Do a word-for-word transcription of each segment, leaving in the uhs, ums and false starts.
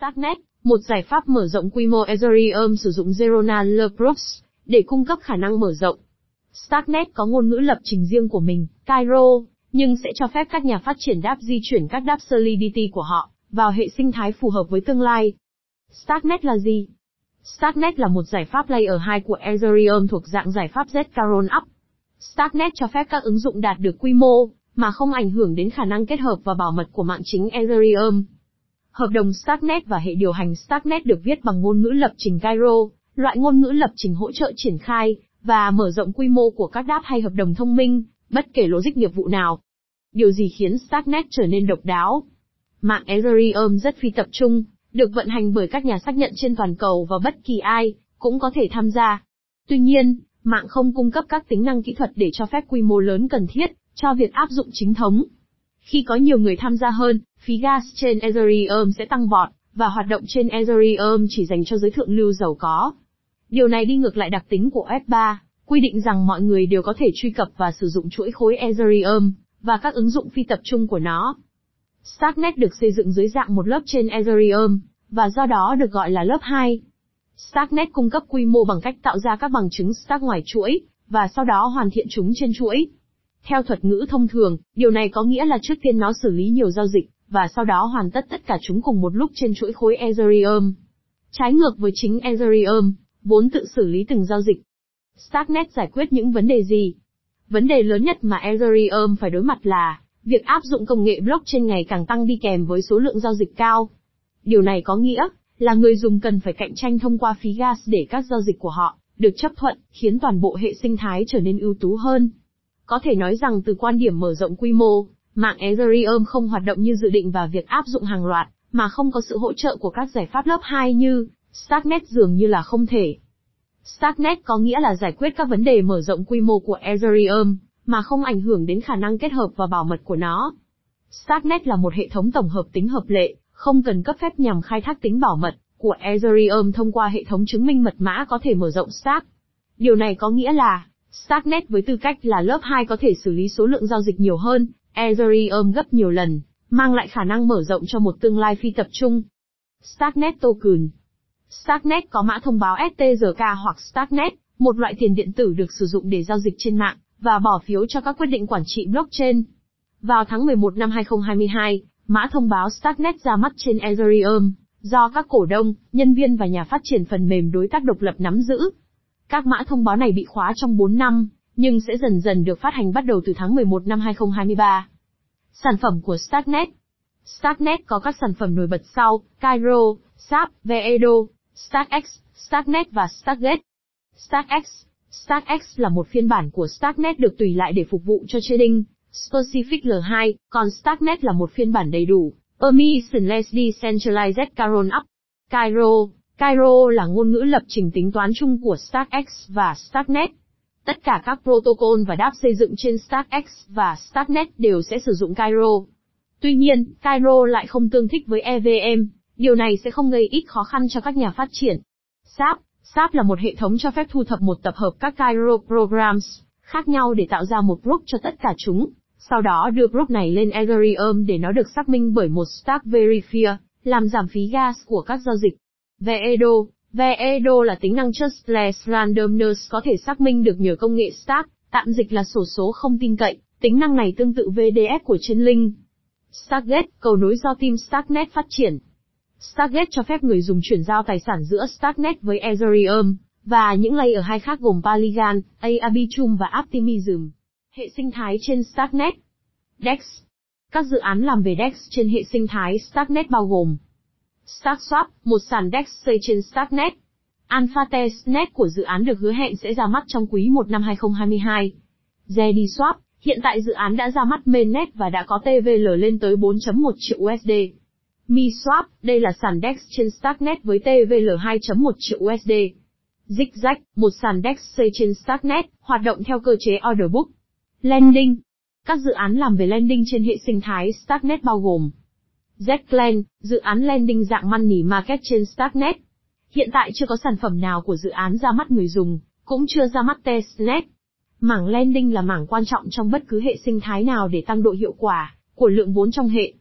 StarkNet, một giải pháp mở rộng quy mô Ethereum sử dụng Zero Knowledge Proofs để cung cấp khả năng mở rộng. StarkNet có ngôn ngữ lập trình riêng của mình, Cairo, nhưng sẽ cho phép các nhà phát triển đáp di chuyển các đáp Solidity của họ vào hệ sinh thái phù hợp với tương lai. StarkNet là gì? StarkNet là một giải pháp Layer hai của Ethereum thuộc dạng giải pháp zét ca Rollup. StarkNet cho phép các ứng dụng đạt được quy mô mà không ảnh hưởng đến khả năng kết hợp và bảo mật của mạng chính Ethereum. Hợp đồng StarkNet và hệ điều hành StarkNet được viết bằng ngôn ngữ lập trình Cairo, loại ngôn ngữ lập trình hỗ trợ triển khai và mở rộng quy mô của các đáp hay hợp đồng thông minh, bất kể logic nghiệp vụ nào. Điều gì khiến StarkNet trở nên độc đáo? Mạng Ethereum rất phi tập trung, được vận hành bởi các nhà xác nhận trên toàn cầu và bất kỳ ai cũng có thể tham gia. Tuy nhiên, mạng không cung cấp các tính năng kỹ thuật để cho phép quy mô lớn cần thiết cho việc áp dụng chính thống. Khi có nhiều người tham gia hơn, phí gas trên Ethereum sẽ tăng vọt, và hoạt động trên Ethereum chỉ dành cho giới thượng lưu giàu có. Điều này đi ngược lại đặc tính của web ba, quy định rằng mọi người đều có thể truy cập và sử dụng chuỗi khối Ethereum, và các ứng dụng phi tập trung của nó. StarkNet được xây dựng dưới dạng một lớp trên Ethereum, và do đó được gọi là lớp hai. StarkNet cung cấp quy mô bằng cách tạo ra các bằng chứng Stark ngoài chuỗi, và sau đó hoàn thiện chúng trên chuỗi. Theo thuật ngữ thông thường, điều này có nghĩa là trước tiên nó xử lý nhiều giao dịch, và sau đó hoàn tất tất cả chúng cùng một lúc trên chuỗi khối Ethereum. Trái ngược với chính Ethereum, vốn tự xử lý từng giao dịch. StarkNet giải quyết những vấn đề gì? Vấn đề lớn nhất mà Ethereum phải đối mặt là việc áp dụng công nghệ blockchain ngày càng tăng đi kèm với số lượng giao dịch cao. Điều này có nghĩa là người dùng cần phải cạnh tranh thông qua phí gas để các giao dịch của họ được chấp thuận, khiến toàn bộ hệ sinh thái trở nên ưu tú hơn. Có thể nói rằng từ quan điểm mở rộng quy mô, mạng Ethereum không hoạt động như dự định và việc áp dụng hàng loạt, mà không có sự hỗ trợ của các giải pháp lớp hai như StarkNet dường như là không thể. StarkNet có nghĩa là giải quyết các vấn đề mở rộng quy mô của Ethereum, mà không ảnh hưởng đến khả năng kết hợp và bảo mật của nó. StarkNet là một hệ thống tổng hợp tính hợp lệ, không cần cấp phép nhằm khai thác tính bảo mật của Ethereum thông qua hệ thống chứng minh mật mã có thể mở rộng Stark. Điều này có nghĩa là StarkNet với tư cách là lớp hai có thể xử lý số lượng giao dịch nhiều hơn Ethereum gấp nhiều lần, mang lại khả năng mở rộng cho một tương lai phi tập trung. StarkNet Token. StarkNet có mã thông báo ét tê giê ca hoặc StarkNet, một loại tiền điện tử được sử dụng để giao dịch trên mạng và bỏ phiếu cho các quyết định quản trị blockchain. Vào tháng mười một năm hai không hai hai, mã thông báo StarkNet ra mắt trên Ethereum, do các cổ đông, nhân viên và nhà phát triển phần mềm đối tác độc lập nắm giữ. Các mã thông báo này bị khóa trong bốn năm, nhưng sẽ dần dần được phát hành bắt đầu từ tháng mười một năm hai không hai ba. Sản phẩm của StarkNet. StarkNet có các sản phẩm nổi bật sau: Cairo, ét a pê, Veedo, StarkEx, StarkNet và StarkGate. StarkEx. StarkEx là một phiên bản của StarkNet được tùy lại để phục vụ cho trading specific L hai, còn StarkNet là một phiên bản đầy đủ, permissionless decentralized zét ca Rollup. Cairo. Cairo là ngôn ngữ lập trình tính toán chung của StarkEx và StarkNet. Tất cả các protocol và đáp xây dựng trên StarkEx và StarkNet đều sẽ sử dụng Cairo. Tuy nhiên, Cairo lại không tương thích với e vê em, điều này sẽ không gây ít khó khăn cho các nhà phát triển. ét a pê. ét a pê là một hệ thống cho phép thu thập một tập hợp các Cairo programs khác nhau để tạo ra một group cho tất cả chúng, sau đó đưa group này lên Ethereum để nó được xác minh bởi một Stark Verifier, làm giảm phí gas của các giao dịch. Veedo. Veedo là tính năng Trustless Randomness có thể xác minh được nhờ công nghệ Stark, tạm dịch là xổ số không tin cậy, tính năng này tương tự vê đê ép của trên Link. StarkGate, cầu nối do team StarkNet phát triển. StarkGate cho phép người dùng chuyển giao tài sản giữa StarkNet với Ethereum, và những layer hai khác gồm Polygon, Arbitrum và Optimism. Hệ sinh thái trên StarkNet. Dex. Các dự án làm về Dex trên hệ sinh thái StarkNet bao gồm StarkSwap, một sàn Dex xây trên StarkNet. Alpha Testnet của dự án được hứa hẹn sẽ ra mắt trong quý một năm hai không hai hai. ZedSwap, hiện tại dự án đã ra mắt Mainnet và đã có tê vê lờ lên tới bốn phẩy một triệu đô la. MiSwap, đây là sàn Dex trên StarkNet với tê vê lờ hai phẩy một triệu đô la. ZigZag, một sàn Dex xây trên StarkNet, hoạt động theo cơ chế Order Book. Lending. Các dự án làm về lending trên hệ sinh thái StarkNet bao gồm Zclan, dự án lending dạng Money Market trên StarkNet. Hiện tại chưa có sản phẩm nào của dự án ra mắt người dùng, cũng chưa ra mắt Testnet. Mảng lending là mảng quan trọng trong bất cứ hệ sinh thái nào để tăng độ hiệu quả của lượng vốn trong hệ.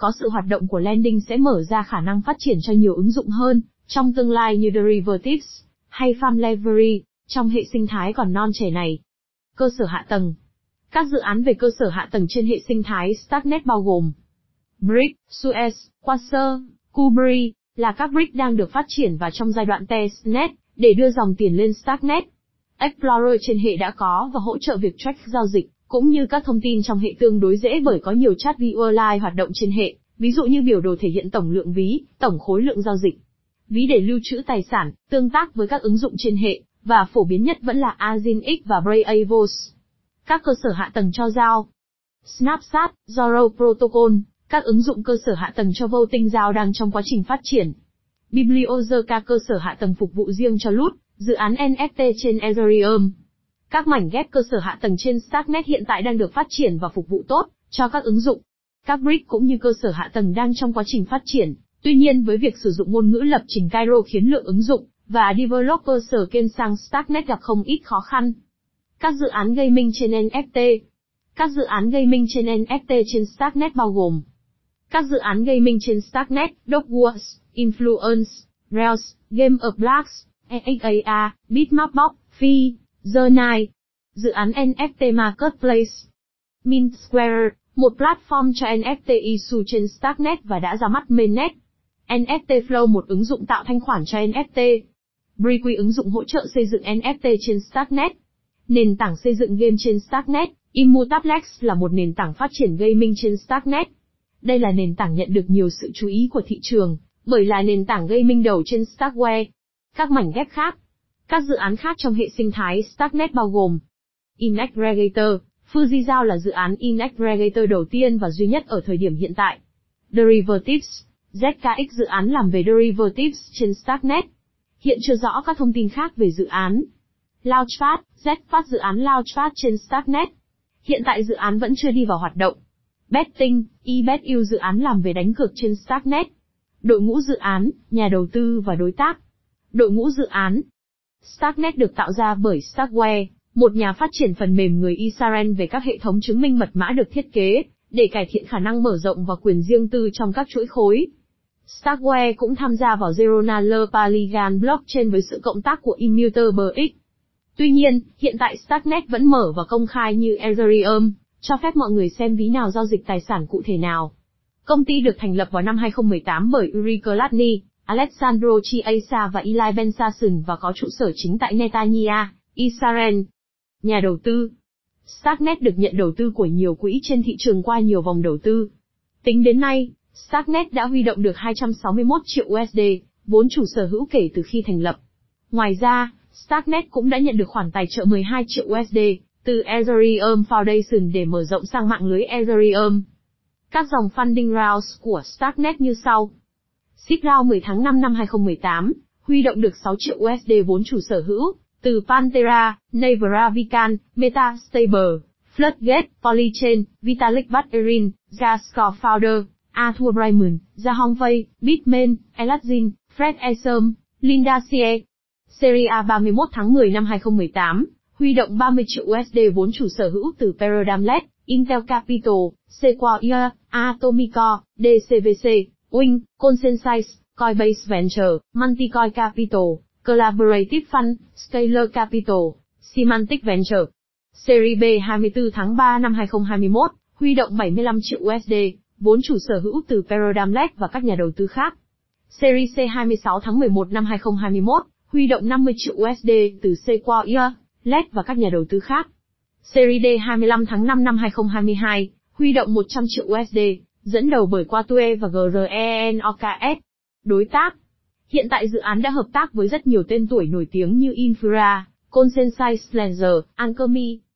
có sự hoạt động của lending sẽ mở ra khả năng phát triển cho nhiều ứng dụng hơn, trong tương lai như derivatives, hay farm leverage, trong hệ sinh thái còn non trẻ này. Cơ sở hạ tầng. Các dự án về cơ sở hạ tầng trên hệ sinh thái StarkNet bao gồm brick, Suez, Quasar, Kubri, là các brick đang được phát triển và trong giai đoạn testnet, để đưa dòng tiền lên StarkNet. Explorer trên hệ đã có và hỗ trợ việc track giao dịch, cũng như các thông tin trong hệ tương đối dễ bởi có nhiều chat viewer live hoạt động trên hệ, ví dụ như biểu đồ thể hiện tổng lượng ví, tổng khối lượng giao dịch. Ví để lưu trữ tài sản, tương tác với các ứng dụng trên hệ, và phổ biến nhất vẫn là ZKX và Braavos. Các cơ sở hạ tầng cho giao. Snapshot, Zorro Protocol, các ứng dụng cơ sở hạ tầng cho vô tinh giao đang trong quá trình phát triển. Bibliotheca, cơ sở hạ tầng phục vụ riêng cho Loot, dự án en ép tê trên Ethereum. Các mảnh ghép cơ sở hạ tầng trên StarkNet hiện tại đang được phát triển và phục vụ tốt cho các ứng dụng. Các brick cũng như cơ sở hạ tầng đang trong quá trình phát triển, tuy nhiên với việc sử dụng ngôn ngữ lập trình Cairo khiến lượng ứng dụng và developer sở kênh sang StarkNet gặp không ít khó khăn. Các dự án gaming trên en ép tê. Các dự án gaming trên en ép tê trên StarkNet bao gồm các dự án gaming trên StarkNet, Dogwars, Influence, Rails, Game of Blacks, a xê a, Bitmap Box, Phi, Zernai. Dự án en ép tê Marketplace. Mint Square, một platform cho en ép tê issue trên StarkNet và đã ra mắt mainnet. en ép tê Flow, một ứng dụng tạo thanh khoản cho en ép tê. Brick, ứng dụng hỗ trợ xây dựng en ép tê trên StarkNet. Nền tảng xây dựng game trên StarkNet, Immutaplex là một nền tảng phát triển gaming trên StarkNet. Đây là nền tảng nhận được nhiều sự chú ý của thị trường, bởi là nền tảng gaming đầu trên StarkWare. Các mảnh ghép khác. Các dự án khác trong hệ sinh thái StarkNet bao gồm Inaggregator, Fuji Giao là dự án Inaggregator đầu tiên và duy nhất ở thời điểm hiện tại. Derivatives, Z K X, dự án làm về derivatives trên StarkNet. Hiện chưa rõ các thông tin khác về dự án. Launchpad, ZPad, dự án Launchpad trên StarkNet. Hiện tại dự án vẫn chưa đi vào hoạt động. Betting, eBetU, dự án làm về đánh cược trên StarkNet. Đội ngũ dự án, nhà đầu tư và đối tác. Đội ngũ dự án. StarkNet được tạo ra bởi StarkWare, một nhà phát triển phần mềm người Israel về các hệ thống chứng minh mật mã được thiết kế để cải thiện khả năng mở rộng và quyền riêng tư trong các chuỗi khối. StarkWare cũng tham gia vào Zero Knowledge Polygon Blockchain với sự cộng tác của Immutable X. Tuy nhiên, hiện tại StarkNet vẫn mở và công khai như Ethereum, cho phép mọi người xem ví nào giao dịch tài sản cụ thể nào. Công ty được thành lập vào năm hai không một tám bởi Uri Kolatny, Alessandro Chiesa và Eli Ben-Sasson và có trụ sở chính tại Netanya, Israel. Nhà đầu tư. StarkNet được nhận đầu tư của nhiều quỹ trên thị trường qua nhiều vòng đầu tư. Tính đến nay, StarkNet đã huy động được hai trăm sáu mươi mốt triệu đô la, vốn chủ sở hữu kể từ khi thành lập. Ngoài ra, StarkNet cũng đã nhận được khoản tài trợ mười hai triệu đô la từ Ethereum Foundation để mở rộng sang mạng lưới Ethereum. Các dòng funding rounds của StarkNet như sau. Seed round mười tháng năm năm hai không một tám, huy động được sáu triệu đô la vốn chủ sở hữu từ Pantera, Navravikan, Meta Stable, Floodgate, Polychain, Vitalik Buterin, Gasco Founder, Arthur Brayman, Jahong Vay, Bitmain, Elazin, Fred Esom, Linda Sie. Serie A ba mươi mốt tháng mười năm hai không một tám, huy động ba mươi triệu đô la vốn chủ sở hữu từ Paradigm, Intel Capital, Sequoia, Atomico, đê xê vê xê, Wing, Consensys, Coinbase Venture, Multicoin Capital, Collaborative Fund, Scalar Capital, Semantic Venture. Serie B hai mươi tư tháng ba năm hai không hai mốt, huy động bảy mươi lăm triệu đô la, vốn chủ sở hữu từ Paradigm và các nhà đầu tư khác. Serie C hai mươi sáu tháng mười một năm hai không hai mốt, huy động năm mươi triệu đô la từ Sequoia, led và các nhà đầu tư khác. Serie D hai mươi lăm tháng năm năm hai không hai hai, huy động một trăm triệu đô la, dẫn đầu bởi Quatue và Grenoks. Đối tác. Hiện tại dự án đã hợp tác với rất nhiều tên tuổi nổi tiếng như Infura, Consensys Ledger, Anchorme,